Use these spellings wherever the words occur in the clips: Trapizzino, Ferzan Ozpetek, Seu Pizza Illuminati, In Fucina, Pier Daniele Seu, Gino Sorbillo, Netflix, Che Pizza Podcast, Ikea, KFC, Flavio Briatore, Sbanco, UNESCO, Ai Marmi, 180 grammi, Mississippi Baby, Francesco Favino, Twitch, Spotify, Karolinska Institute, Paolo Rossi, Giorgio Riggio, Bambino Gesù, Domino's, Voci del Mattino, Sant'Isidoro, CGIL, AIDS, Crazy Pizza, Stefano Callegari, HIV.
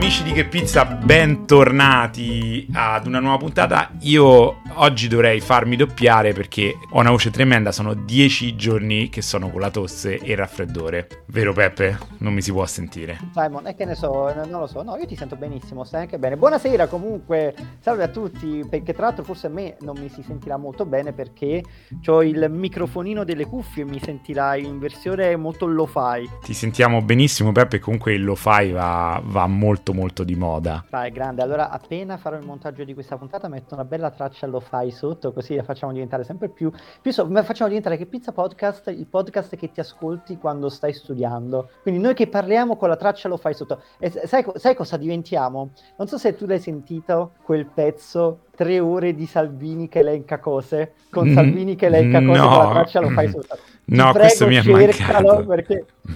Amici di Che Pizza, bentornati ad una nuova puntata. Io oggi dovrei farmi doppiare perché ho una voce tremenda, sono 10 giorni che sono con la tosse e il raffreddore. Vero Peppe? Non mi si può sentire. Simon, e che ne so, non lo so. No, io ti sento benissimo, stai anche bene. Buonasera comunque, salve a tutti, perché tra l'altro forse a me non mi si sentirà molto bene perché ho il microfonino delle cuffie e mi sentirai in versione molto lo-fi. Ti sentiamo benissimo Peppe, comunque il lo-fi va molto molto di moda. Vai, grande. Allora appena farò il montaggio di questa puntata metto una bella traccia lo fai sotto, così la facciamo diventare sempre più facciamo diventare Che Pizza Podcast, il podcast che ti ascolti quando stai studiando. Quindi noi che parliamo con la traccia lo fai sotto. E sai cosa diventiamo? Non so se tu l'hai sentito quel pezzo 3 ore di Salvini che elenca cose, con Salvini che elenca cose, no, con la traccia lo fai sotto. No, prego, questo mi è mancato.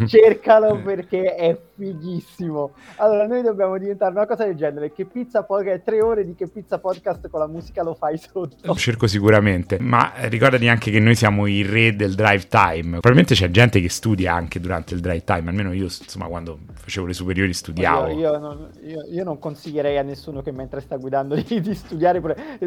Cercalo perché è fighissimo. Allora noi dobbiamo diventare una cosa del genere, Che Pizza Podcast, 3 ore di Che Pizza Podcast con la musica lo fai sotto. Lo cerco sicuramente, ma ricordati anche che noi siamo i re del drive time. Probabilmente c'è gente che studia anche durante il drive time, almeno io insomma quando facevo le superiori studiavo. Io non consiglierei a nessuno che mentre sta guidando di studiare,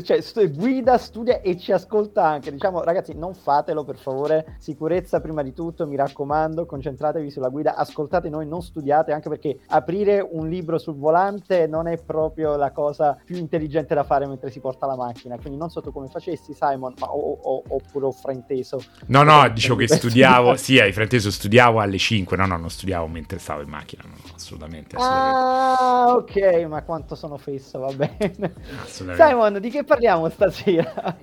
cioè guida, studia e ci ascolta anche. Diciamo ragazzi, non fatelo per favore, sicurezza prima di tutto, mi raccomando, concentratevi sulla guida, ascoltate noi, non studiate, anche perché aprire un libro sul volante non è proprio la cosa più intelligente da fare mentre si porta la macchina, quindi non so tu come facessi Simon, ma oppure ho frainteso. No, dicevo che studiavo, sì, hai frainteso, studiavo alle 5, no, non studiavo mentre stavo in macchina, no, assolutamente. Ah, ok, ma quanto sono fesso, va bene. Simon, di che parliamo stasera?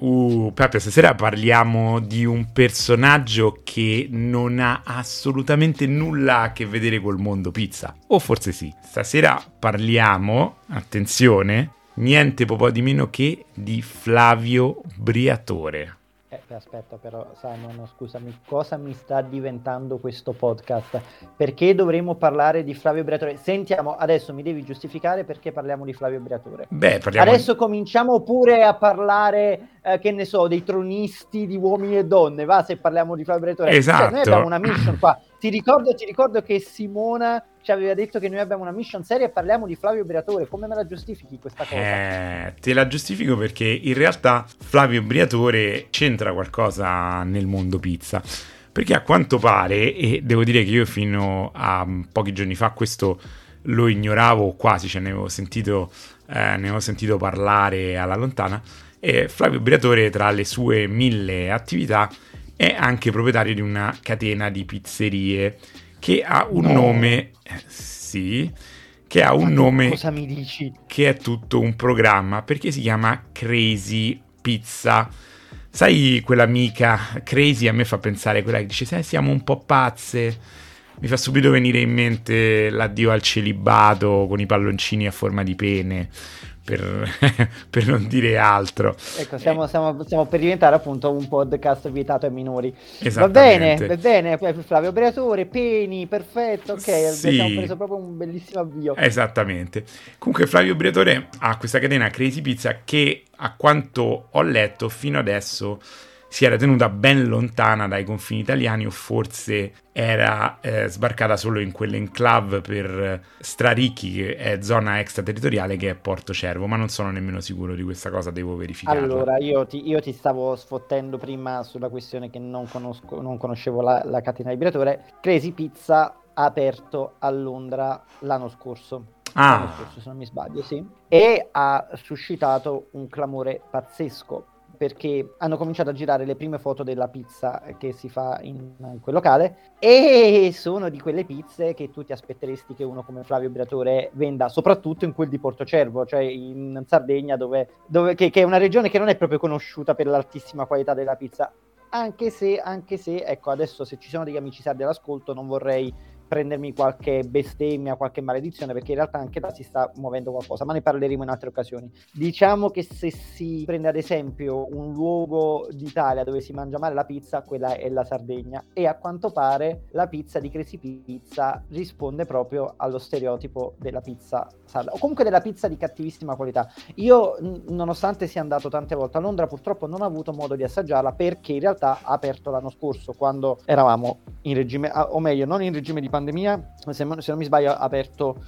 Peppe, stasera parliamo di un personaggio che non ha assolutamente nulla a che vedere col mondo pizza. O forse sì. Stasera parliamo, attenzione, niente po' di meno che di Flavio Briatore. Aspetta però Simon, scusami, cosa mi sta diventando questo podcast? Perché dovremmo parlare di Flavio Briatore? Sentiamo, adesso mi devi giustificare perché parliamo di Flavio Briatore. Adesso cominciamo pure a parlare, che ne so, dei tronisti, di uomini e donne, va, se parliamo di Flavio Briatore. Esatto. Cioè, noi abbiamo una mission qua. Ti ricordo che Simona ci aveva detto che noi abbiamo una mission seria e parliamo di Flavio Briatore. Come me la giustifichi questa cosa? Te la giustifico perché in realtà Flavio Briatore c'entra qualcosa nel mondo pizza. Perché a quanto pare, e devo dire che io fino a pochi giorni fa questo lo ignoravo quasi, cioè ne avevo sentito parlare alla lontana, e Flavio Briatore tra le sue 1000 attività è anche proprietario di una catena di pizzerie che ha un nome, cosa mi dici? Che è tutto un programma, perché si chiama Crazy Pizza. Sai quell'amica Crazy, a me fa pensare quella che dice "Sai, siamo un po' pazze". Mi fa subito venire in mente l'addio al celibato con i palloncini a forma di pene. Per non dire altro, ecco, stiamo per diventare appunto un podcast vietato ai minori. Va bene Flavio Briatore, peni, perfetto, ok, sì. Abbiamo preso proprio un bellissimo avvio. Esattamente. Comunque Flavio Briatore ha questa catena Crazy Pizza che, a quanto ho letto fino adesso, si era tenuta ben lontana dai confini italiani, o forse era sbarcata solo in quell'enclave per straricchi, che è zona extraterritoriale, che è Porto Cervo, ma non sono nemmeno sicuro di questa cosa, devo verificare. Allora, io ti stavo sfottendo prima sulla questione che non conoscevo la catena di Briatore. Crazy Pizza ha aperto a Londra l'anno scorso. L'anno scorso, se non mi sbaglio, sì. E ha suscitato un clamore pazzesco, perché hanno cominciato a girare le prime foto della pizza che si fa in quel locale, e sono di quelle pizze che tu ti aspetteresti che uno come Flavio Briatore venda, soprattutto in quel di Porto Cervo, cioè in Sardegna, dove che è una regione che non è proprio conosciuta per l'altissima qualità della pizza, anche se ecco, adesso se ci sono degli amici sardi all'ascolto non vorrei prendermi qualche bestemmia, qualche maledizione, perché in realtà anche là si sta muovendo qualcosa, ma ne parleremo in altre occasioni. Diciamo che se si prende ad esempio un luogo d'Italia dove si mangia male la pizza, quella è la Sardegna, e a quanto pare la pizza di Crazy Pizza risponde proprio allo stereotipo della pizza sarda, o comunque della pizza di cattivissima qualità. Io, nonostante sia andato tante volte a Londra, purtroppo non ho avuto modo di assaggiarla, perché in realtà ha aperto l'anno scorso, quando eravamo in regime, o meglio non in regime di pandemia, se non mi sbaglio ha aperto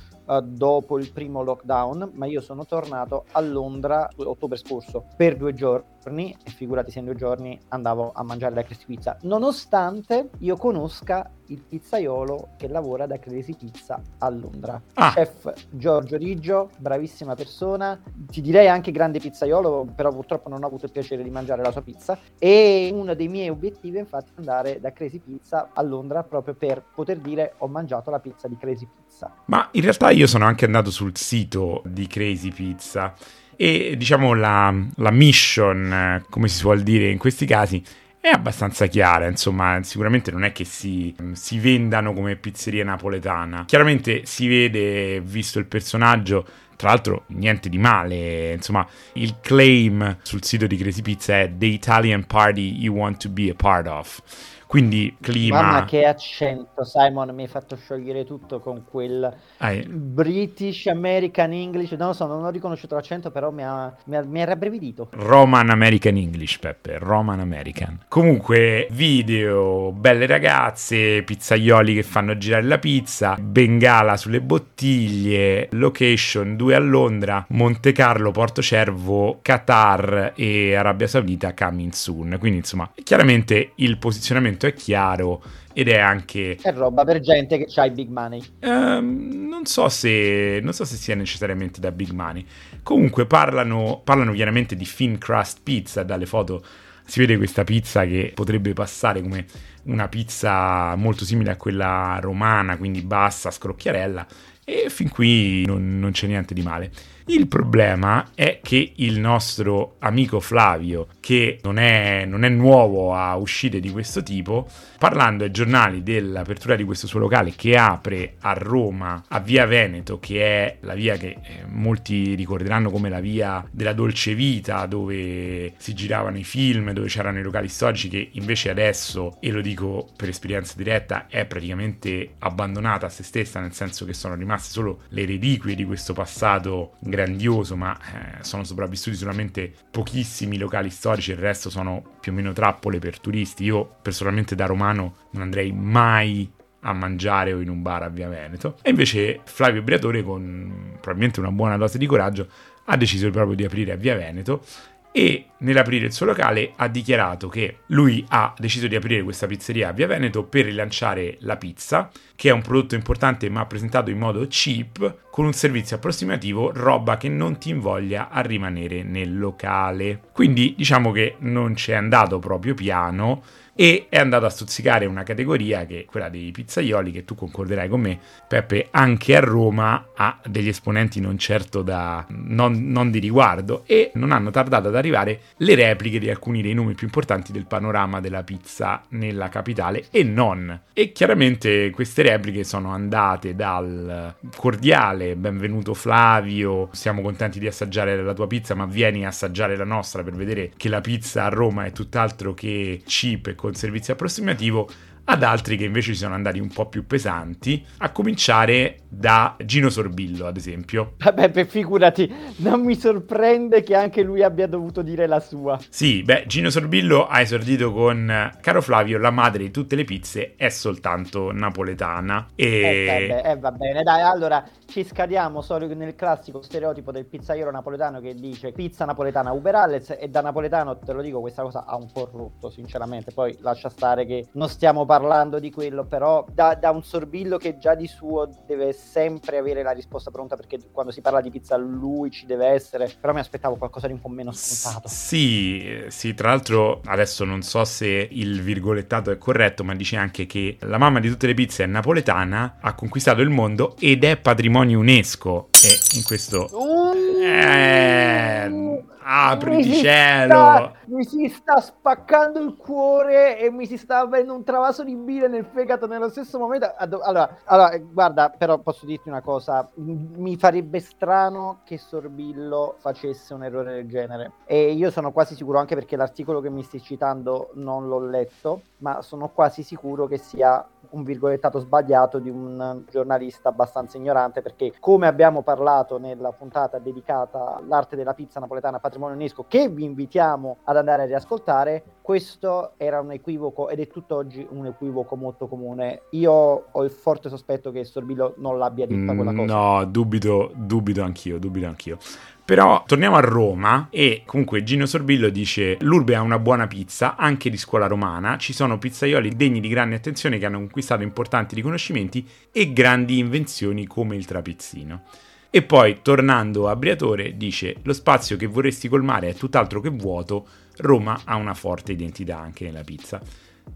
dopo il primo lockdown, ma io sono tornato a Londra ottobre scorso per 2 giorni e figurati se in 2 giorni andavo a mangiare la Crazy Pizza, nonostante io conosca il pizzaiolo che lavora da Crazy Pizza a Londra, chef Giorgio Riggio, bravissima persona, ti direi anche grande pizzaiolo, però purtroppo non ho avuto il piacere di mangiare la sua pizza, e uno dei miei obiettivi è infatti andare da Crazy Pizza a Londra proprio per poter dire ho mangiato la pizza di Crazy Pizza. Ma in realtà io sono anche andato sul sito di Crazy Pizza e diciamo la mission, come si suol dire in questi casi, è abbastanza chiara, insomma, sicuramente non è che si vendano come pizzeria napoletana. Chiaramente si vede, visto il personaggio, tra l'altro niente di male, insomma, il claim sul sito di Crazy Pizza è "The Italian Party You Want to Be a Part of". Quindi clima... Mamma che accento, Simon, mi hai fatto sciogliere tutto con quel British American English, non lo so, non ho riconosciuto l'accento, però mi ha rabbrividito. Roman American English, Peppe, Roman American. Comunque, video, belle ragazze, pizzaioli che fanno girare la pizza, bengala sulle bottiglie, location 2 a Londra, Monte Carlo, Portocervo, Qatar e Arabia Saudita coming soon. Quindi insomma, chiaramente il posizionamento è chiaro ed è anche... È roba per gente che c'ha i big money. Non so se sia necessariamente da big money. Comunque parlano chiaramente di thin crust pizza, dalle foto si vede questa pizza che potrebbe passare come una pizza molto simile a quella romana, quindi bassa, scrocchiarella, e fin qui non c'è niente di male. Il problema è che il nostro amico Flavio, che non è nuovo a uscite di questo tipo, parlando ai giornali dell'apertura di questo suo locale che apre a Roma, a Via Veneto, che è la via che molti ricorderanno come la via della dolce vita, dove si giravano i film, dove c'erano i locali storici, che invece adesso, e lo dico per esperienza diretta, è praticamente abbandonata a se stessa, nel senso che sono rimaste solo le reliquie di questo passato grandioso, ma sono sopravvissuti solamente pochissimi locali storici, il resto sono più o meno trappole per turisti. Io personalmente da romano non andrei mai a mangiare o in un bar a Via Veneto, e invece Flavio Briatore, con probabilmente una buona dose di coraggio, ha deciso proprio di aprire a Via Veneto, e nell'aprire il suo locale ha dichiarato che lui ha deciso di aprire questa pizzeria a Via Veneto per rilanciare la pizza, che è un prodotto importante ma presentato in modo cheap, con un servizio approssimativo, roba che non ti invoglia a rimanere nel locale. Quindi diciamo che non c'è andato proprio piano e è andato a stuzzicare una categoria, che è quella dei pizzaioli, che tu concorderai con me, Peppe, anche a Roma ha degli esponenti non certo da non di riguardo, e non hanno tardato ad arrivare le repliche di alcuni dei nomi più importanti del panorama della pizza nella capitale e non. E chiaramente queste repliche sono andate dal cordiale "benvenuto Flavio, siamo contenti di assaggiare la tua pizza, ma vieni a assaggiare la nostra per vedere che la pizza a Roma è tutt'altro che cheap e con servizio approssimativo", ad altri che invece ci sono andati un po' più pesanti, a cominciare da Gino Sorbillo, ad esempio. Vabbè, figurati, non mi sorprende che anche lui abbia dovuto dire la sua. Sì, Gino Sorbillo ha esordito con "Caro Flavio, la madre di tutte le pizze è soltanto napoletana". Va bene, dai, allora ci scadiamo solo nel classico stereotipo del pizzaiolo napoletano che dice "pizza napoletana uber alles", e da napoletano te lo dico, questa cosa ha un po' rotto, sinceramente. Poi lascia stare che non stiamo parlando di quello, però da un Sorbillo che già di suo deve sempre avere la risposta pronta, perché quando si parla di pizza lui ci deve essere, però mi aspettavo qualcosa di un po' meno scontato. Sì, tra l'altro adesso non so se il virgolettato è corretto, ma dice anche che la mamma di tutte le pizze è napoletana, ha conquistato il mondo ed è patrimonio UNESCO, e in questo... apri di cielo, mi si sta spaccando il cuore e mi si sta avendo un travaso di bile nel fegato nello stesso momento. Allora guarda, però posso dirti una cosa, mi farebbe strano che Sorbillo facesse un errore del genere, e io sono quasi sicuro, anche perché l'articolo che mi stai citando non l'ho letto, ma sono quasi sicuro che sia un virgolettato sbagliato di un giornalista abbastanza ignorante, perché come abbiamo parlato nella puntata dedicata all'arte della pizza napoletana matrimonio unesco, che vi invitiamo ad andare a riascoltare, questo era un equivoco ed è tutt'oggi un equivoco molto comune. Io ho il forte sospetto che Sorbillo non l'abbia detta quella cosa. No, dubito anch'io. Però torniamo a Roma e comunque Gino Sorbillo dice: l'Urbe ha una buona pizza, anche di scuola romana, ci sono pizzaioli degni di grande attenzione che hanno conquistato importanti riconoscimenti e grandi invenzioni come il Trapizzino. E poi, tornando a Briatore, dice: lo spazio che vorresti colmare è tutt'altro che vuoto, Roma ha una forte identità anche nella pizza.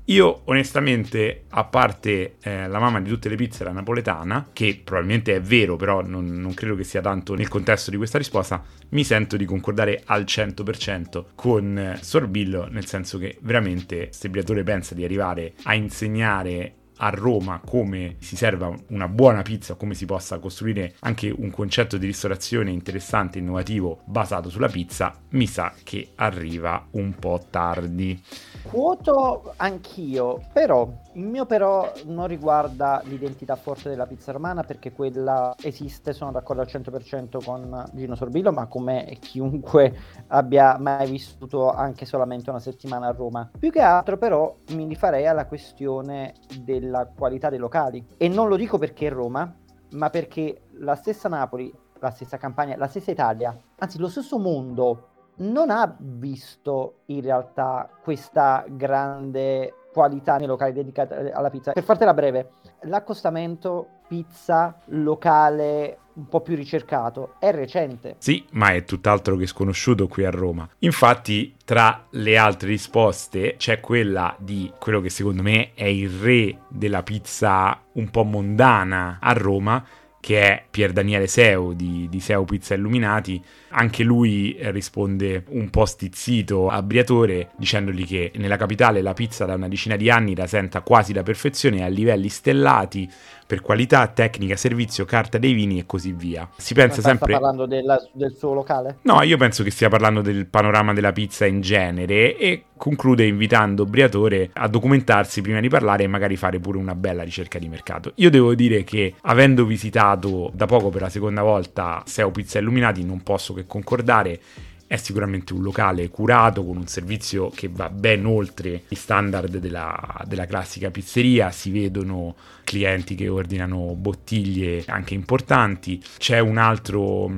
Io onestamente, a parte la mamma di tutte le pizze, la napoletana, che probabilmente è vero, però non credo che sia tanto nel contesto di questa risposta, mi sento di concordare al 100% con Sorbillo, nel senso che veramente se Briatore pensa di arrivare a insegnare a Roma come si serva una buona pizza, come si possa costruire anche un concetto di ristorazione interessante e innovativo basato sulla pizza, mi sa che arriva un po' tardi. Quoto anch'io, però il mio però non riguarda l'identità forte della pizza romana, perché quella esiste, sono d'accordo al 100% con Gino Sorbillo, ma come chiunque abbia mai vissuto anche solamente una settimana a Roma. Più che altro però mi rifarei alla questione della qualità dei locali, e non lo dico perché è Roma, ma perché la stessa Napoli, la stessa Campania, la stessa Italia, anzi lo stesso mondo, non ha visto in realtà questa grande qualità nei locali dedicati alla pizza. Per fartela breve, l'accostamento pizza locale un po' più ricercato è recente. Sì, ma è tutt'altro che sconosciuto qui a Roma. Infatti, tra le altre risposte c'è quella di quello che secondo me è il re della pizza un po' mondana a Roma, che è Pier Daniele Seu di Seu Pizza Illuminati. Anche lui risponde un po' stizzito a Briatore, dicendogli che nella capitale la pizza da una decina di anni rasenta quasi la perfezione a livelli stellati per qualità, tecnica, servizio, carta dei vini e così via. Si pensa sempre... Sta parlando del suo locale? No, io penso che stia parlando del panorama della pizza in genere, e conclude invitando Briatore a documentarsi prima di parlare e magari fare pure una bella ricerca di mercato. Io devo dire che, avendo visitato da poco per la seconda volta Seu Pizza Illuminati, non posso che concordare. È sicuramente un locale curato, con un servizio che va ben oltre gli standard della classica pizzeria. Si vedono clienti che ordinano bottiglie anche importanti. C'è un altro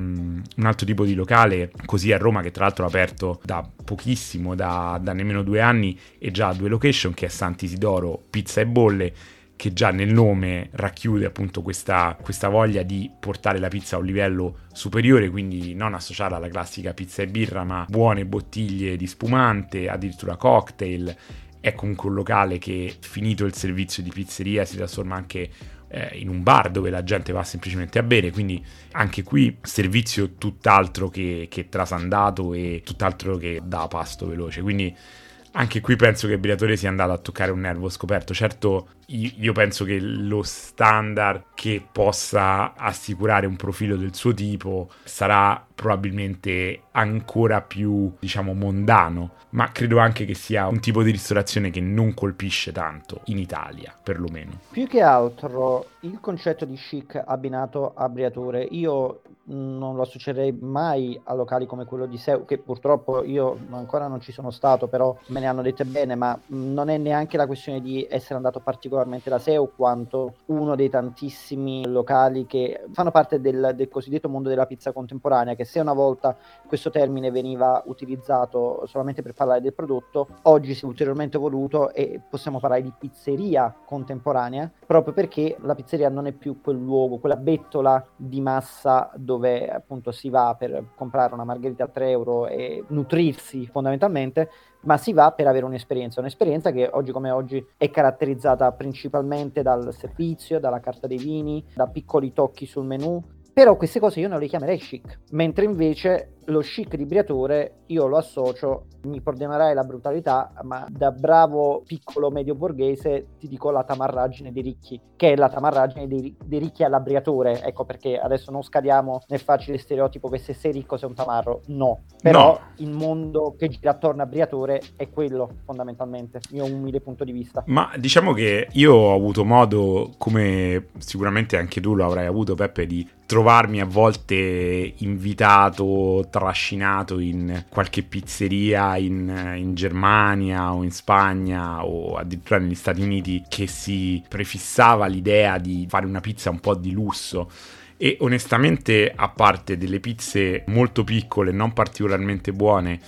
tipo di locale così a Roma, che tra l'altro è aperto da pochissimo, da nemmeno 2 anni, e già 2 location, che è Sant'Isidoro Pizza e Bolle, che già nel nome racchiude appunto questa voglia di portare la pizza a un livello superiore, quindi non associarla alla classica pizza e birra, ma buone bottiglie di spumante, addirittura cocktail. È comunque un locale che, finito il servizio di pizzeria, si trasforma anche in un bar dove la gente va semplicemente a bere, quindi anche qui servizio tutt'altro che trasandato e tutt'altro che da pasto veloce, quindi... Anche qui penso che Briatore sia andato a toccare un nervo scoperto. Certo, io penso che lo standard che possa assicurare un profilo del suo tipo sarà probabilmente ancora più, mondano, ma credo anche che sia un tipo di ristorazione che non colpisce tanto, in Italia perlomeno. Più che altro il concetto di chic abbinato a Briatore, io non lo associerei mai a locali come quello di Seu, che purtroppo io ancora non ci sono stato, però me ne hanno dette bene, ma non è neanche la questione di essere andato particolarmente da Seu, quanto uno dei tantissimi locali che fanno parte del cosiddetto mondo della pizza contemporanea, che se una volta questo termine veniva utilizzato solamente per parlare del prodotto, oggi si è ulteriormente evoluto e possiamo parlare di pizzeria contemporanea, proprio perché la pizzeria non è più quel luogo, quella bettola di massa dove appunto si va per comprare una margherita a €3 e nutrirsi fondamentalmente, ma si va per avere un'esperienza che oggi come oggi è caratterizzata principalmente dal servizio, dalla carta dei vini, da piccoli tocchi sul menù. Però queste cose io non le chiamerei chic, mentre invece lo chic di Briatore io lo associo, mi perdonerai la brutalità, ma da bravo piccolo medio borghese ti dico la tamarraggine dei ricchi, che è la tamarraggine dei ricchi alla Briatore. Ecco perché adesso non scadiamo nel facile stereotipo che se sei ricco sei un tamarro, no. Però no. Il mondo che gira attorno a Briatore è quello fondamentalmente, mio umile punto di vista. Ma diciamo che io ho avuto modo, come sicuramente anche tu lo avrai avuto Peppe, di trovarmi a volte invitato, trascinato in qualche pizzeria in Germania o in Spagna o addirittura negli Stati Uniti, che si prefissava l'idea di fare una pizza un po' di lusso. E onestamente, a parte delle pizze molto piccole, non particolarmente buone,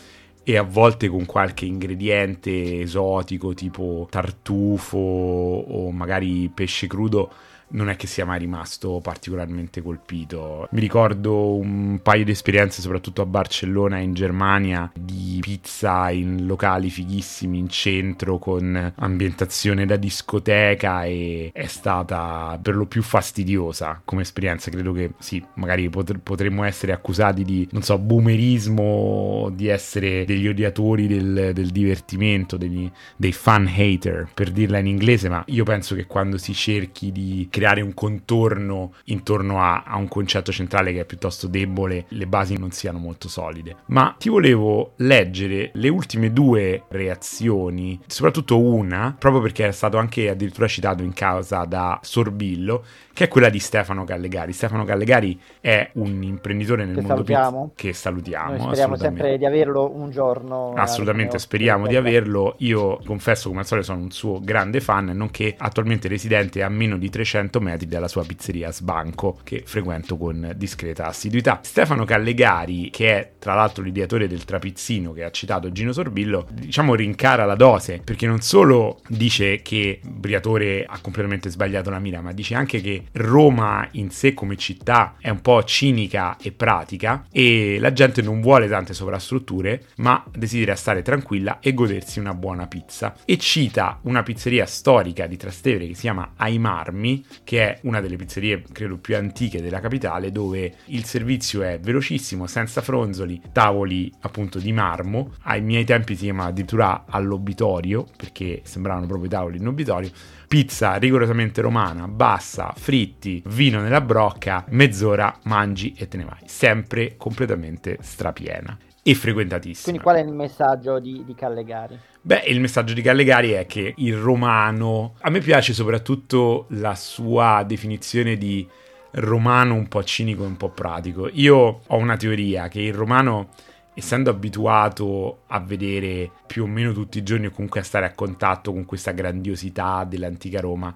e a volte con qualche ingrediente esotico tipo tartufo o magari pesce crudo, non è che sia mai rimasto particolarmente colpito. Mi ricordo un paio di esperienze, soprattutto a Barcellona in Germania, di pizza in locali fighissimi in centro con ambientazione da discoteca, e è stata per lo più fastidiosa come esperienza. Credo che sì, magari potremmo essere accusati di, non so, boomerismo, di essere degli odiatori del divertimento, dei fan hater, per dirla in inglese, ma io penso che quando si cerchi di creare un contorno intorno a un concetto centrale che è piuttosto debole, le basi non siano molto solide. Ma ti volevo leggere le ultime due reazioni, soprattutto una, proprio perché è stato anche addirittura citato in causa da Sorbillo, che è quella di Stefano Callegari. Stefano Callegari è un imprenditore nel mondo pizza che salutiamo. Noi speriamo sempre di averlo un giorno. Assolutamente, speriamo di averlo. Io confesso, come al solito, sono un suo grande fan, nonché attualmente residente a meno di 300 metri dalla sua pizzeria Sbanco, che frequento con discreta assiduità. Stefano Callegari, che è tra l'altro l'ideatore del Trapizzino che ha citato Gino Sorbillo, diciamo rincara la dose, perché non solo dice che Briatore ha completamente sbagliato la mira, ma dice anche che Roma in sé come città è un po' cinica e pratica, e la gente non vuole tante sovrastrutture ma desidera stare tranquilla e godersi una buona pizza. E cita una pizzeria storica di Trastevere che si chiama Ai Marmi, che è una delle pizzerie credo più antiche della capitale, dove il servizio è velocissimo, senza fronzoli, tavoli appunto di marmo. Ai miei tempi si chiamava addirittura all'obitorio, perché sembravano proprio tavoli in obitorio. Pizza rigorosamente romana, bassa, fritti, vino nella brocca, mezz'ora mangi e te ne vai, sempre completamente strapiena e frequentatissima. Quindi qual è il messaggio di Callegari? Beh, il messaggio di Callegari è che il romano, a me piace soprattutto la sua definizione di romano un po' cinico e un po' pratico. Io ho una teoria che il romano, essendo abituato a vedere più o meno tutti i giorni o comunque a stare a contatto con questa grandiosità dell'antica Roma,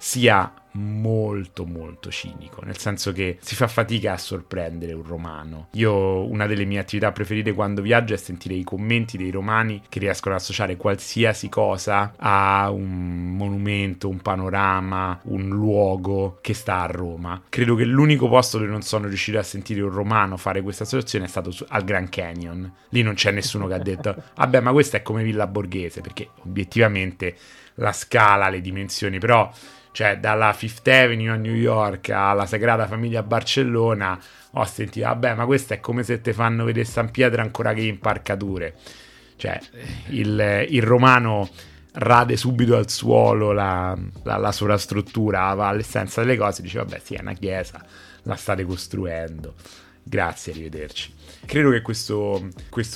sia molto molto cinico, nel senso che si fa fatica a sorprendere un romano. Io, una delle mie attività preferite quando viaggio è sentire i commenti dei romani, che riescono ad associare qualsiasi cosa a un monumento, un panorama, un luogo che sta a Roma. Credo che l'unico posto dove non sono riuscito a sentire un romano fare questa associazione è stato al Grand Canyon. Lì non c'è nessuno che ha detto vabbè, ma questa è come Villa Borghese, perché obiettivamente la scala, le dimensioni, però cioè dalla Fifth Avenue a New York alla Sagrada Famiglia a Barcellona ho sentito vabbè, ma questa è come se te fanno vedere San Pietro ancora che imparcature. Cioè il romano rade subito al suolo la sovrastruttura, va all'essenza delle cose, dice vabbè sì, è una chiesa, la state costruendo, grazie, arrivederci. Credo che questo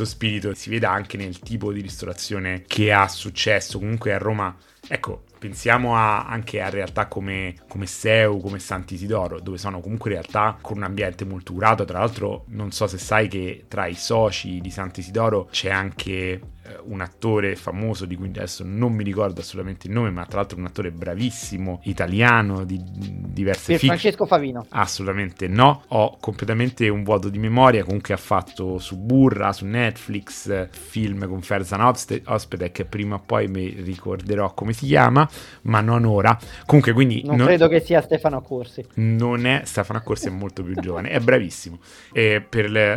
spirito si veda anche nel tipo di ristorazione che ha successo comunque a Roma. Ecco, pensiamo anche a realtà come Seu, come Sant'Isidoro, dove sono comunque realtà con un ambiente molto curato. Tra l'altro, non so se sai che tra i soci di Sant'Isidoro c'è anche un attore famoso di cui adesso non mi ricordo assolutamente il nome, ma tra l'altro un attore bravissimo, italiano, di diverse film. Francesco Favino? Assolutamente no, ho completamente un vuoto di memoria. Comunque ha fatto Suburra su Netflix, film con Ferzan Ozpetek, prima o poi mi ricorderò come si chiama, ma non ora. Comunque, quindi non credo che sia Stefano Accorsi. Non è Stefano Accorsi, è molto più giovane, è bravissimo. E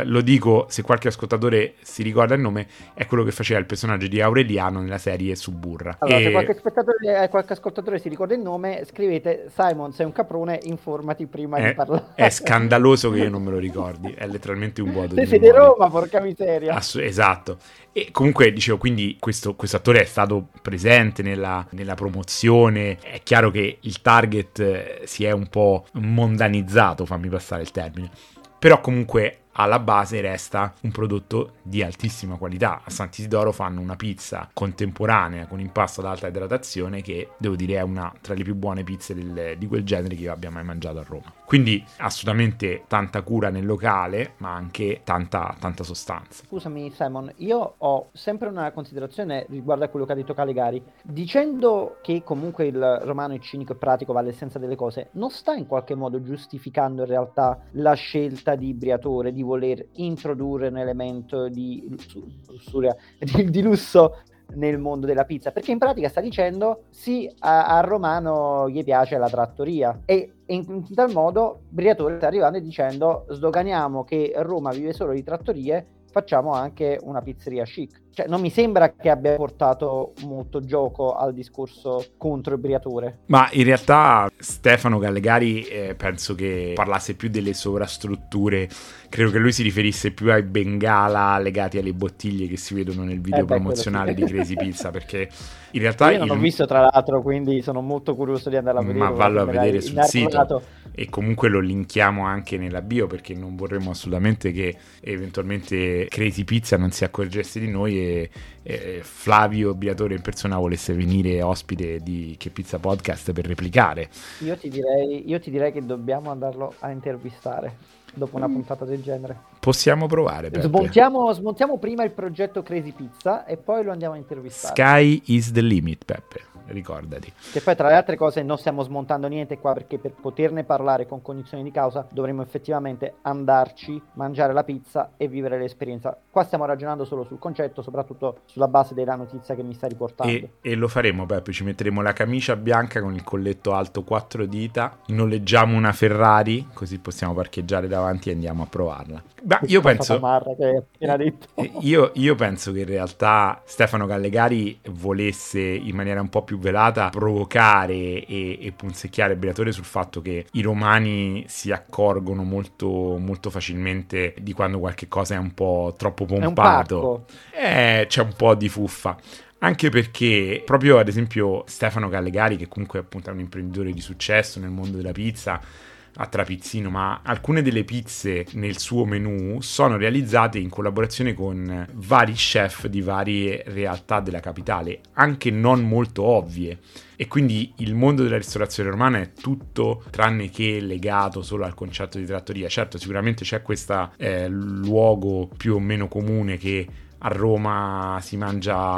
lo dico, se qualche ascoltatore si ricorda il nome, è quello che faceva il personaggio di Aureliano nella serie Suburra. Allora, se qualche ascoltatore si ricorda il nome, scrivete Simon sei un caprone, informati prima di parlare. È scandaloso che io non me lo ricordi, è letteralmente un vuoto. Se sei di Roma, porca miseria. Esatto. E comunque dicevo, quindi questo attore è stato presente nella promozione. È chiaro che il target si è un po' mondanizzato, fammi passare il termine, però comunque alla base resta un prodotto di altissima qualità. A Sant'Isidoro fanno una pizza contemporanea con impasto ad alta idratazione che, devo dire, è una tra le più buone pizze di quel genere che io abbia mai mangiato a Roma. Quindi assolutamente tanta cura nel locale, ma anche tanta sostanza. Scusami Simon, io ho sempre una considerazione riguardo a quello che ha detto Callegari. Dicendo che comunque il romano è cinico e pratico, va all'essenza delle cose, non sta in qualche modo giustificando in realtà la scelta di Briatore di voler introdurre un elemento di lusso nel mondo della pizza? Perché in pratica sta dicendo sì, a romano gli piace la trattoria, e in tal modo Briatore sta arrivando e dicendo sdoganiamo che Roma vive solo di trattorie, facciamo anche una pizzeria chic. Cioè, non mi sembra che abbia portato molto gioco al discorso contro il Briatore. Ma in realtà Stefano Callegari penso che parlasse più delle sovrastrutture. Credo che lui si riferisse più ai bengala legati alle bottiglie che si vedono nel video promozionale di Crazy Pizza, perché in realtà io non ho visto, tra l'altro, quindi sono molto curioso di andare a vedere. Ma vallo a vedere sul sito, e comunque lo linkiamo anche nella bio, perché non vorremmo assolutamente che eventualmente Crazy Pizza non si accorgesse di noi e Flavio Briatore in persona volesse venire ospite di Che Pizza Podcast per replicare. Io ti direi che dobbiamo andarlo a intervistare dopo una puntata del genere. Possiamo provare. Smontiamo prima il progetto Crazy Pizza e poi lo andiamo a intervistare. Sky is the limit, Peppe, ricordati. Che poi, tra le altre cose, non stiamo smontando niente qua, perché per poterne parlare con cognizione di causa dovremmo effettivamente andarci, mangiare la pizza e vivere l'esperienza. Qua stiamo ragionando solo sul concetto, soprattutto sulla base della notizia che mi sta riportando. E lo faremo, Peppe, ci metteremo la camicia bianca con il colletto alto 4 dita, noleggiamo una Ferrari così possiamo parcheggiare davanti e andiamo a provarla. Ma io penso che in realtà Stefano Callegari volesse in maniera un po' più velata provocare e punzecchiare Briatore sul fatto che i romani si accorgono molto, molto facilmente di quando qualche cosa è un po' troppo pompato, c'è un po' di fuffa. Anche perché proprio, ad esempio, Stefano Callegari, che comunque appunto è un imprenditore di successo nel mondo della pizza a Trapizzino, ma alcune delle pizze nel suo menù sono realizzate in collaborazione con vari chef di varie realtà della capitale, anche non molto ovvie. E quindi il mondo della ristorazione romana è tutto tranne che legato solo al concetto di trattoria. Certo, sicuramente c'è questo luogo più o meno comune che a Roma si mangia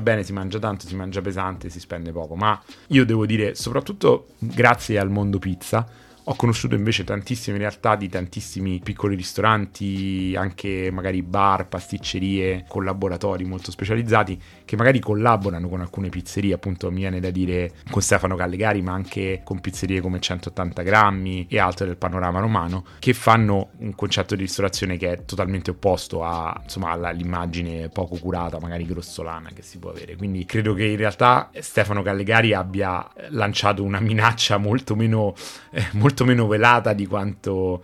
bene, si mangia tanto, si mangia pesante, si spende poco. Ma io devo dire, soprattutto grazie al mondo pizza, ho conosciuto invece tantissime realtà di tantissimi piccoli ristoranti, anche magari bar, pasticcerie, collaboratori molto specializzati che magari collaborano con alcune pizzerie, appunto mi viene da dire con Stefano Callegari, ma anche con pizzerie come 180 grammi e altre del panorama romano, che fanno un concetto di ristorazione che è totalmente opposto a, insomma, all'immagine poco curata, magari grossolana, che si può avere. Quindi credo che in realtà Stefano Callegari abbia lanciato una minaccia molto meno velata di quanto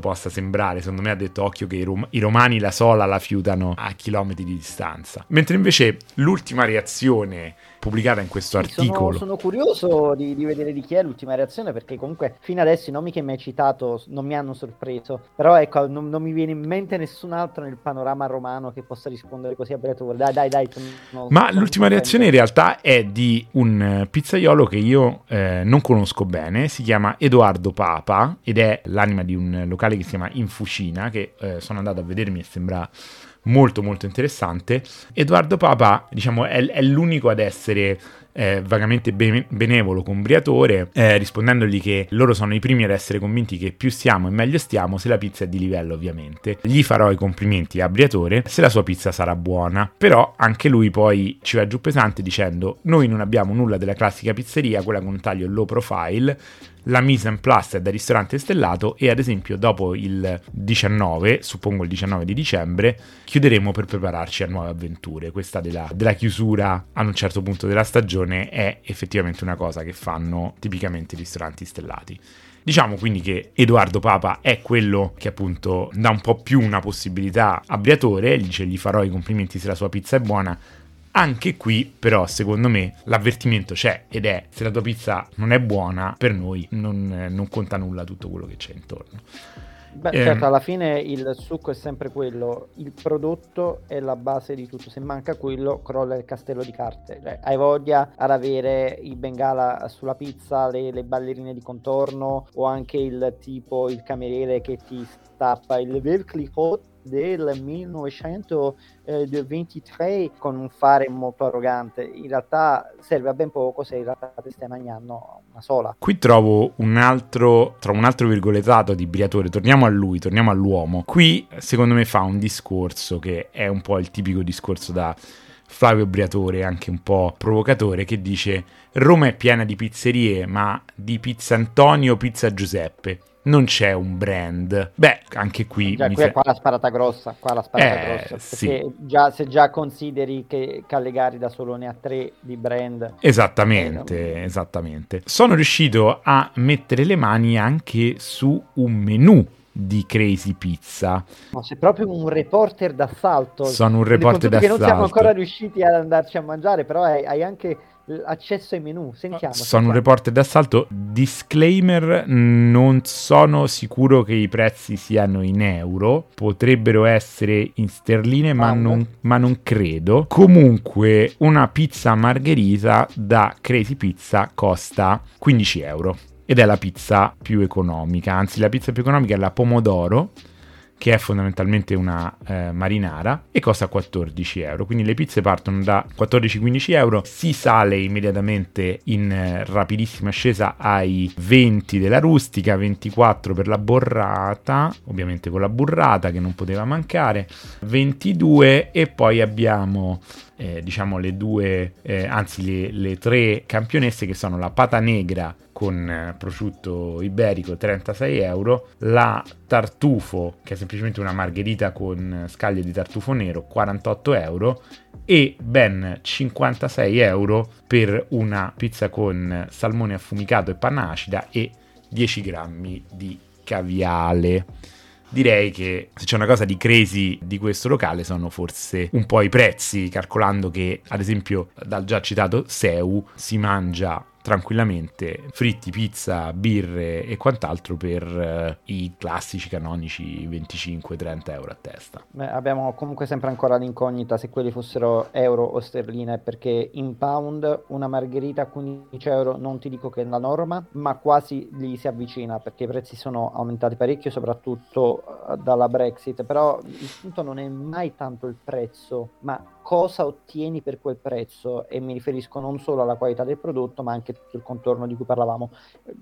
possa sembrare. Secondo me ha detto occhio che i romani la sola la fiutano a chilometri di distanza. Mentre invece l'ultima reazione pubblicata in questo articolo, sono curioso di vedere di chi è l'ultima reazione, perché comunque fino adesso i nomi che mi hai citato non mi hanno sorpreso, però ecco, non mi viene in mente nessun altro nel panorama romano che possa rispondere così a Briatore. Dai ma l'ultima reazione in realtà è di un pizzaiolo che io non conosco bene, si chiama Edoardo Papa ed è l'anima di un locale che si chiama In Fucina, che sono andato a vedermi e sembra molto molto interessante. Edoardo Papa, diciamo, è l'unico ad essere vagamente benevolo con Briatore, rispondendogli che loro sono i primi ad essere convinti che più siamo e meglio stiamo se la pizza è di livello, ovviamente. Gli farò i complimenti a Briatore se la sua pizza sarà buona. Però anche lui poi ci va giù pesante dicendo: noi non abbiamo nulla della classica pizzeria, quella con taglio low profile, la mise en place è da ristorante stellato e ad esempio dopo il 19, suppongo il 19 di dicembre, chiuderemo per prepararci a nuove avventure. Questa della chiusura ad un certo punto della stagione è effettivamente una cosa che fanno tipicamente i ristoranti stellati. Diciamo quindi che Edoardo Papa è quello che appunto dà un po' più una possibilità a Briatore, gli dice: gli farò i complimenti se la sua pizza è buona. Anche qui però secondo me l'avvertimento c'è, ed è: se la tua pizza non è buona per noi non conta nulla tutto quello che c'è intorno. Beh, certo, alla fine il succo è sempre quello, il prodotto è la base di tutto, se manca quello crolla il castello di carte, cioè, hai voglia ad avere il bengala sulla pizza, le ballerine di contorno o anche il tipo, il cameriere che ti stappa il verclicot del 1923 con un fare molto arrogante, in realtà serve a ben poco se in realtà te stai mangiando una sola. Qui trovo un altro virgolettato di Briatore, torniamo all'uomo. Qui secondo me fa un discorso che è un po' il tipico discorso da Flavio Briatore, anche un po' provocatore, che dice: Roma è piena di pizzerie, ma di Pizza Antonio, Pizza Giuseppe non c'è un brand. Beh, anche qui già, qua la sparata grossa perché sì. se già consideri che Callegari da solo ne ha 3 di brand. Esattamente. Sono riuscito a mettere le mani anche su un menù di Crazy Pizza. No, sei proprio un reporter d'assalto. Sono un reporter d'assalto. Perché non siamo ancora riusciti ad andarci a mangiare, però hai anche accesso ai menù. Sentiamo. Un reporter d'assalto. Disclaimer: non sono sicuro che i prezzi siano in euro, potrebbero essere in sterline, ma non credo. Comunque una pizza margherita da Crazy Pizza costa 15 euro ed è la pizza più economica, anzi la pizza più economica è la pomodoro, che è fondamentalmente una marinara, e costa 14 euro. Quindi le pizze partono da 14-15 euro, si sale immediatamente in rapidissima ascesa ai 20 della rustica, 24 per la borrata, ovviamente con la burrata che non poteva mancare, 22, e poi abbiamo le tre campionesse, che sono la pata negra con prosciutto iberico 36 euro, la tartufo, che è semplicemente una margherita con scaglie di tartufo nero, 48 euro, e ben 56 euro per una pizza con salmone affumicato e panna acida e 10 grammi di caviale. Direi che se c'è una cosa di crazy di questo locale sono forse un po' i prezzi, calcolando che ad esempio dal già citato Seu si mangia tranquillamente fritti, pizza, birre e quant'altro per i classici canonici 25-30 euro a testa. Beh, abbiamo comunque sempre ancora l'incognita se quelli fossero euro o sterline, perché in pound una margherita a 15 euro non ti dico che è la norma, ma quasi lì si avvicina, perché i prezzi sono aumentati parecchio, soprattutto dalla Brexit. Però il punto non è mai tanto il prezzo, ma cosa ottieni per quel prezzo, e mi riferisco non solo alla qualità del prodotto ma anche tutto il contorno di cui parlavamo.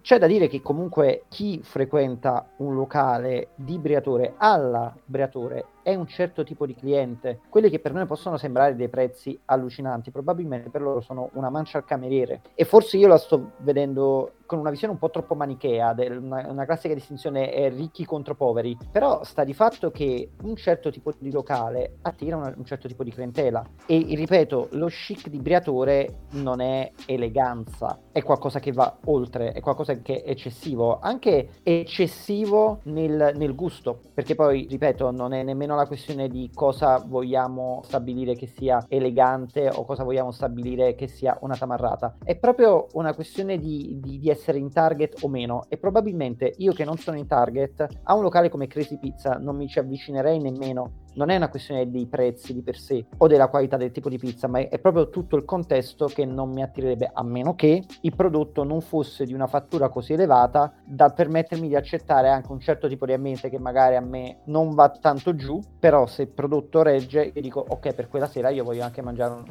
C'è da dire che comunque chi frequenta un locale di Briatore alla Briatore è un certo tipo di cliente. Quelli che per noi possono sembrare dei prezzi allucinanti, probabilmente per loro sono una mancia al cameriere, e forse io la sto vedendo con una visione un po' troppo manichea, una classica distinzione è ricchi contro poveri, però sta di fatto che un certo tipo di locale attira un certo tipo di clientela, e ripeto, lo chic di Briatore non è eleganza, è qualcosa che va oltre, è qualcosa che è eccessivo, anche eccessivo nel gusto, perché poi, ripeto, non è nemmeno la questione di cosa vogliamo stabilire che sia elegante o cosa vogliamo stabilire che sia una tamarrata, è proprio una questione di essere in target o meno. E probabilmente io, che non sono in target, a un locale come Crazy Pizza non mi ci avvicinerei nemmeno. Non è una questione dei prezzi di per sé o della qualità del tipo di pizza, ma è proprio tutto il contesto che non mi attirerebbe, a meno che il prodotto non fosse di una fattura così elevata da permettermi di accettare anche un certo tipo di ambiente che magari a me non va tanto giù. Però se il prodotto regge, io dico ok, per quella sera io voglio anche mangiare una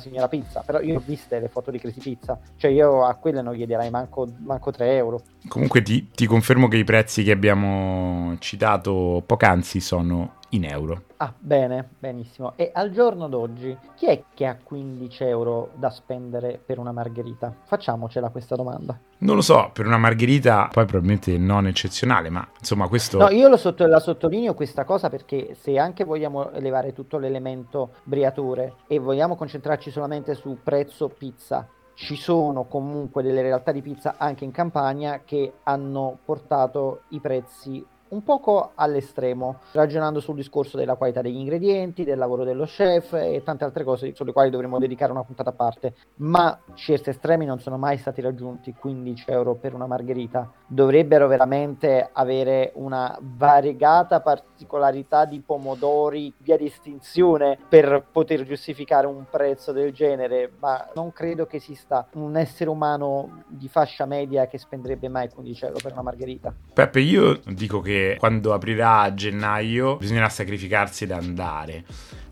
signora pizza. Però io ho viste le foto di Crazy Pizza, cioè io a quelle non chiederai manco 3 euro. Comunque ti confermo che i prezzi che abbiamo citato poc'anzi sono in euro. Ah, bene, benissimo. E al giorno d'oggi chi è che ha 15 euro da spendere per una margherita? Facciamocela questa domanda. Non lo so, per una margherita poi probabilmente non eccezionale, ma insomma questo... No, io la sottolineo questa cosa, perché se anche vogliamo elevare tutto l'elemento Briatore e vogliamo concentrarci solamente su prezzo pizza, ci sono comunque delle realtà di pizza anche in Campania che hanno portato i prezzi un poco all'estremo, ragionando sul discorso della qualità degli ingredienti, del lavoro dello chef e tante altre cose sulle quali dovremmo dedicare una puntata a parte, ma certi estremi non sono mai stati raggiunti. 15 euro per una margherita, dovrebbero veramente avere una variegata particolarità di pomodori via distinzione per poter giustificare un prezzo del genere, ma non credo che esista un essere umano di fascia media che spenderebbe mai 15 euro per una margherita. Peppe, io dico che quando aprirà a gennaio bisognerà sacrificarsi ed andare.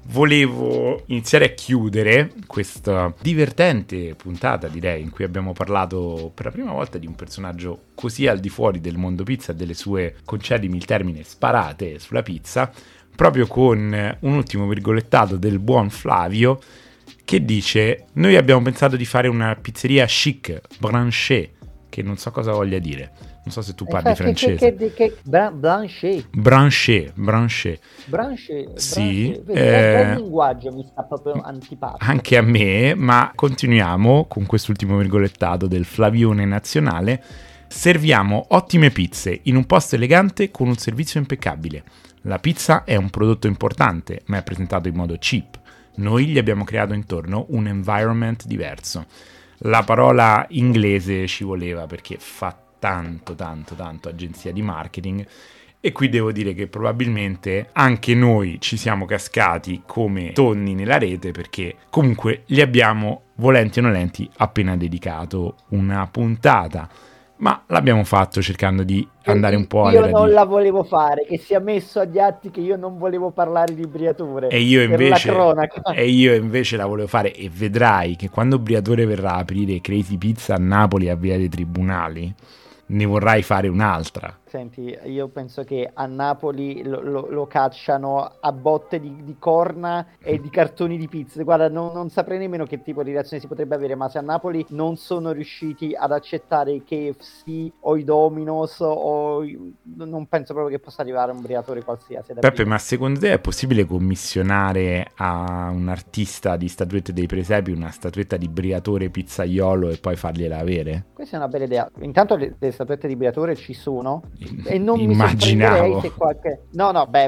Volevo iniziare a chiudere questa divertente puntata, direi, in cui abbiamo parlato per la prima volta di un personaggio così al di fuori del mondo pizza e delle sue, concedimi il termine, sparate sulla pizza, proprio con un ultimo virgolettato del buon Flavio che dice: noi abbiamo pensato di fare una pizzeria chic, branché, che non so cosa voglia dire. Non so se tu parli francese. Branché. Sì. Il linguaggio mi sta proprio antipatico. Anche a me, ma continuiamo con quest'ultimo virgolettato del Flavione nazionale. Serviamo ottime pizze in un posto elegante con un servizio impeccabile. La pizza è un prodotto importante, ma è presentato in modo cheap. Noi gli abbiamo creato intorno un environment diverso. La parola inglese ci voleva perché fa tanto agenzia di marketing, e qui devo dire che probabilmente anche noi ci siamo cascati come tonni nella rete, perché comunque gli abbiamo, volenti o nolenti, appena dedicato una puntata, ma l'abbiamo fatto cercando di andare un po' alla radice. Io non la volevo fare, che si è messo agli atti che io non volevo parlare di Briatore, e io invece la volevo fare, e vedrai che quando Briatore verrà a aprire Crazy Pizza a Napoli a Via dei Tribunali ne vorrai fare un'altra. Senti, io penso che a Napoli lo cacciano a botte di corna e di cartoni di pizza. Guarda, non saprei nemmeno che tipo di reazione si potrebbe avere, ma se a Napoli non sono riusciti ad accettare i KFC o i Domino's, non penso proprio che possa arrivare un Briatore qualsiasi. Peppe, ma secondo te è possibile commissionare a un artista di Statuette dei Presepi una statuetta di Briatore pizzaiolo e poi fargliela avere? Questa è una bella idea. Intanto le statuette di Briatore ci sono. E non immaginavo. Mi se qualche...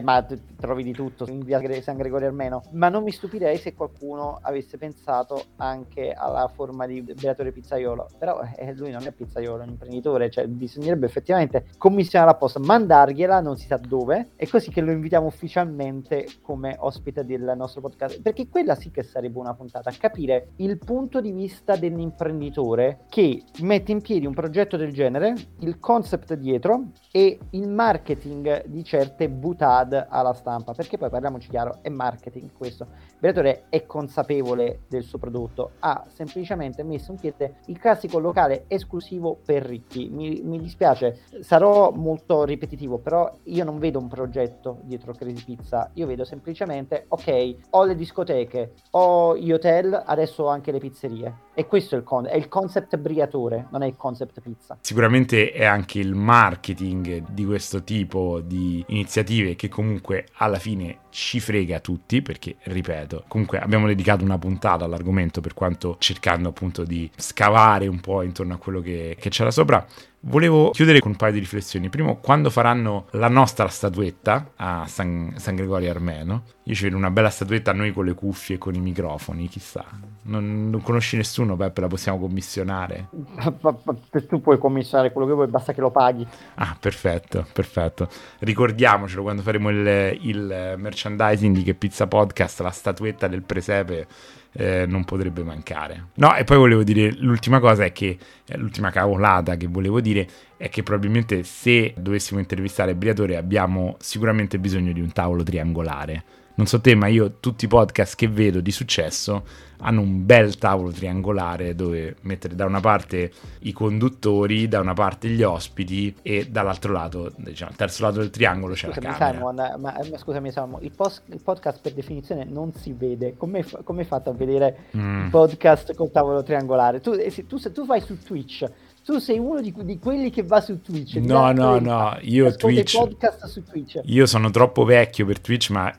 ma trovi di tutto in via San Gregorio Armeno, ma non mi stupirei se qualcuno avesse pensato anche alla forma di Briatore pizzaiolo, però lui non è pizzaiolo, è un imprenditore, cioè bisognerebbe effettivamente commissionare apposta, mandargliela non si sa dove, e così che lo invitiamo ufficialmente come ospite del nostro podcast, perché quella sì che sarebbe una puntata, capire il punto di vista dell'imprenditore che mette in piedi un progetto del genere, il concept dietro e il marketing di certe butade alla stampa, perché poi, parliamoci chiaro, è marketing questo. Il Briatore è consapevole del suo prodotto, ha semplicemente messo in piede il classico locale esclusivo per ricchi. Mi dispiace, sarò molto ripetitivo, però io non vedo un progetto dietro Crazy Pizza, io vedo semplicemente, ok, ho le discoteche, ho gli hotel, adesso ho anche le pizzerie. E questo è il concept Briatore, non è il concept pizza. Sicuramente è anche il marketing di questo tipo di iniziative che comunque alla fine ci frega tutti, perché, ripeto, comunque abbiamo dedicato una puntata all'argomento, per quanto cercando appunto di scavare un po' intorno a quello che c'era sopra. Volevo chiudere con un paio di riflessioni. Primo, quando faranno la nostra statuetta a San Gregorio Armeno, io ci vedo una bella statuetta a noi con le cuffie e con i microfoni, chissà. Non conosci nessuno, Peppe, la possiamo commissionare? Tu puoi commissionare quello che vuoi, basta che lo paghi. Ah, perfetto. Ricordiamocelo quando faremo il merchandising di Che Pizza Podcast, la statuetta del presepe non potrebbe mancare. No, e poi volevo dire, l'ultima cosa è che, l'ultima cavolata che volevo dire è che probabilmente se dovessimo intervistare Briatore abbiamo sicuramente bisogno di un tavolo triangolare. Non so te, ma io tutti i podcast che vedo di successo hanno un bel tavolo triangolare dove mettere da una parte i conduttori, da una parte gli ospiti e dall'altro lato, diciamo, al terzo lato del triangolo c'è la camera. Scusami Simon, il podcast per definizione non si vede. Come hai fatto a vedere il podcast col tavolo triangolare? Tu se tu fai su Twitch Tu sei uno di quelli che va su Twitch. No, io Twitch, podcast su Twitch. Io sono troppo vecchio per Twitch, ma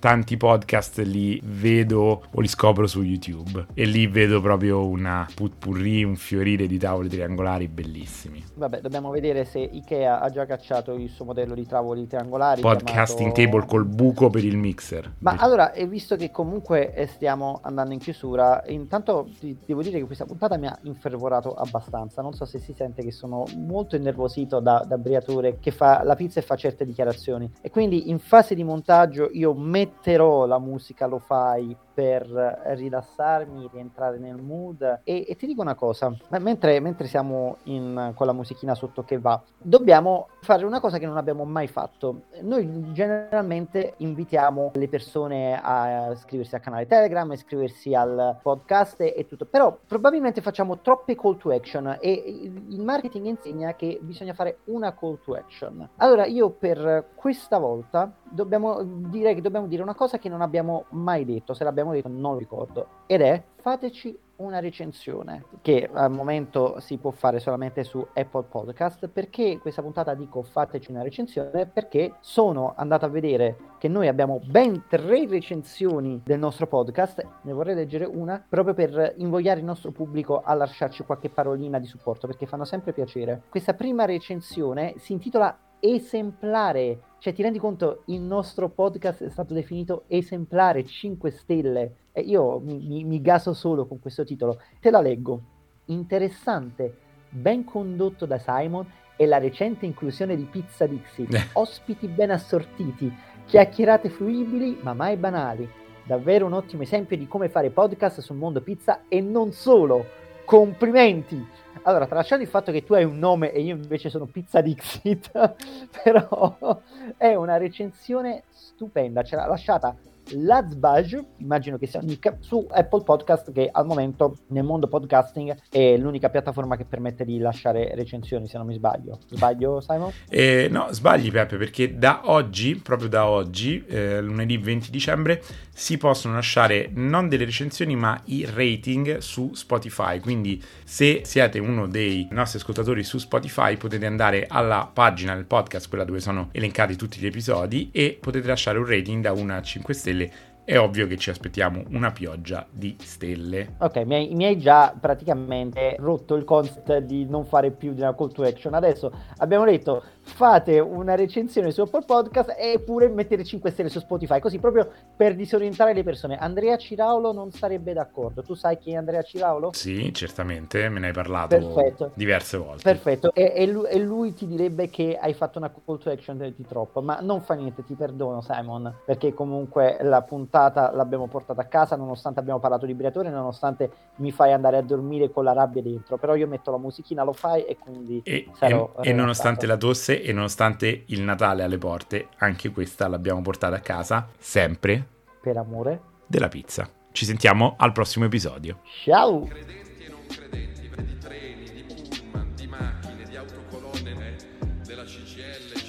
tanti podcast li vedo o li scopro su YouTube. E lì vedo proprio una potpourri, un fiorire di tavoli triangolari bellissimi. Vabbè, dobbiamo vedere se Ikea ha già cacciato il suo modello di tavoli triangolari. Podcasting chiamato... table col buco per il mixer. Ma allora, e visto che comunque stiamo andando in chiusura, intanto ti devo dire che questa puntata mi ha infervorato abbastanza. Non so se si sente che sono molto innervosito da Briatore che fa la pizza e fa certe dichiarazioni, e quindi in fase di montaggio io metterò la musica lo-fi per rilassarmi, rientrare nel mood. E ti dico una cosa, mentre siamo con la musichina sotto che va, dobbiamo fare una cosa che non abbiamo mai fatto. Noi generalmente invitiamo le persone a iscriversi al canale Telegram, iscriversi al podcast e tutto, però probabilmente facciamo troppe call to action e il marketing insegna che bisogna fare una call to action. Allora io per questa volta dobbiamo dire una cosa che non abbiamo mai detto, se l'abbiamo detto non lo ricordo, ed è: fateci una recensione, che al momento si può fare solamente su Apple Podcast. Perché questa puntata dico fateci una recensione? Perché sono andato a vedere che noi abbiamo ben 3 recensioni del nostro podcast, ne vorrei leggere una proprio per invogliare il nostro pubblico a lasciarci qualche parolina di supporto, perché fanno sempre piacere. Questa prima recensione si intitola Esemplare. Cioè, ti rendi conto, il nostro podcast è stato definito esemplare, 5 stelle. E io mi gaso solo con questo titolo. Te la leggo. Interessante, ben condotto da Simon e la recente inclusione di Pizza Dixie. Ospiti ben assortiti, chiacchierate fruibili ma mai banali. Davvero un ottimo esempio di come fare podcast sul mondo pizza e non solo. Complimenti! Allora, tralasciando il fatto che tu hai un nome e io invece sono Pizza Dixit, però è una recensione stupenda. Ce l'ha lasciata Lazbaj, immagino che sia un nick, su Apple Podcast, che al momento nel mondo podcasting è l'unica piattaforma che permette di lasciare recensioni, se non mi sbaglio. Sbaglio, Simon? No, sbagli, Peppe, perché da oggi, lunedì 20 dicembre, si possono lasciare non delle recensioni ma i rating su Spotify. Quindi se siete uno dei nostri ascoltatori su Spotify potete andare alla pagina del podcast, quella dove sono elencati tutti gli episodi, e potete lasciare un rating da 1 a 5 stelle. È ovvio che ci aspettiamo una pioggia di stelle. Ok, mi hai già praticamente rotto il concept di non fare più di una call to action. Adesso abbiamo detto fate una recensione su Apple Podcast eppure mettete 5 stelle su Spotify, così proprio per disorientare le persone. Andrea Ciraulo non sarebbe d'accordo. Tu sai chi è Andrea Ciraulo? Sì, certamente, me ne hai parlato. Perfetto. Diverse volte. Perfetto, e lui ti direbbe che hai fatto una call to action di troppo, ma non fa niente, ti perdono Simon, perché comunque la puntata l'abbiamo portata a casa, nonostante abbiamo parlato di Briatore, nonostante mi fai andare a dormire con la rabbia dentro, però io metto la musichina, lo fai e quindi sarò e nonostante la tosse e nonostante il Natale alle porte, anche questa l'abbiamo portata a casa, sempre per amore della pizza. Ci sentiamo al prossimo episodio. Ciao! Credenti e non credenti, di treni, di pullman, di macchine, di autocolonne, della CGIL.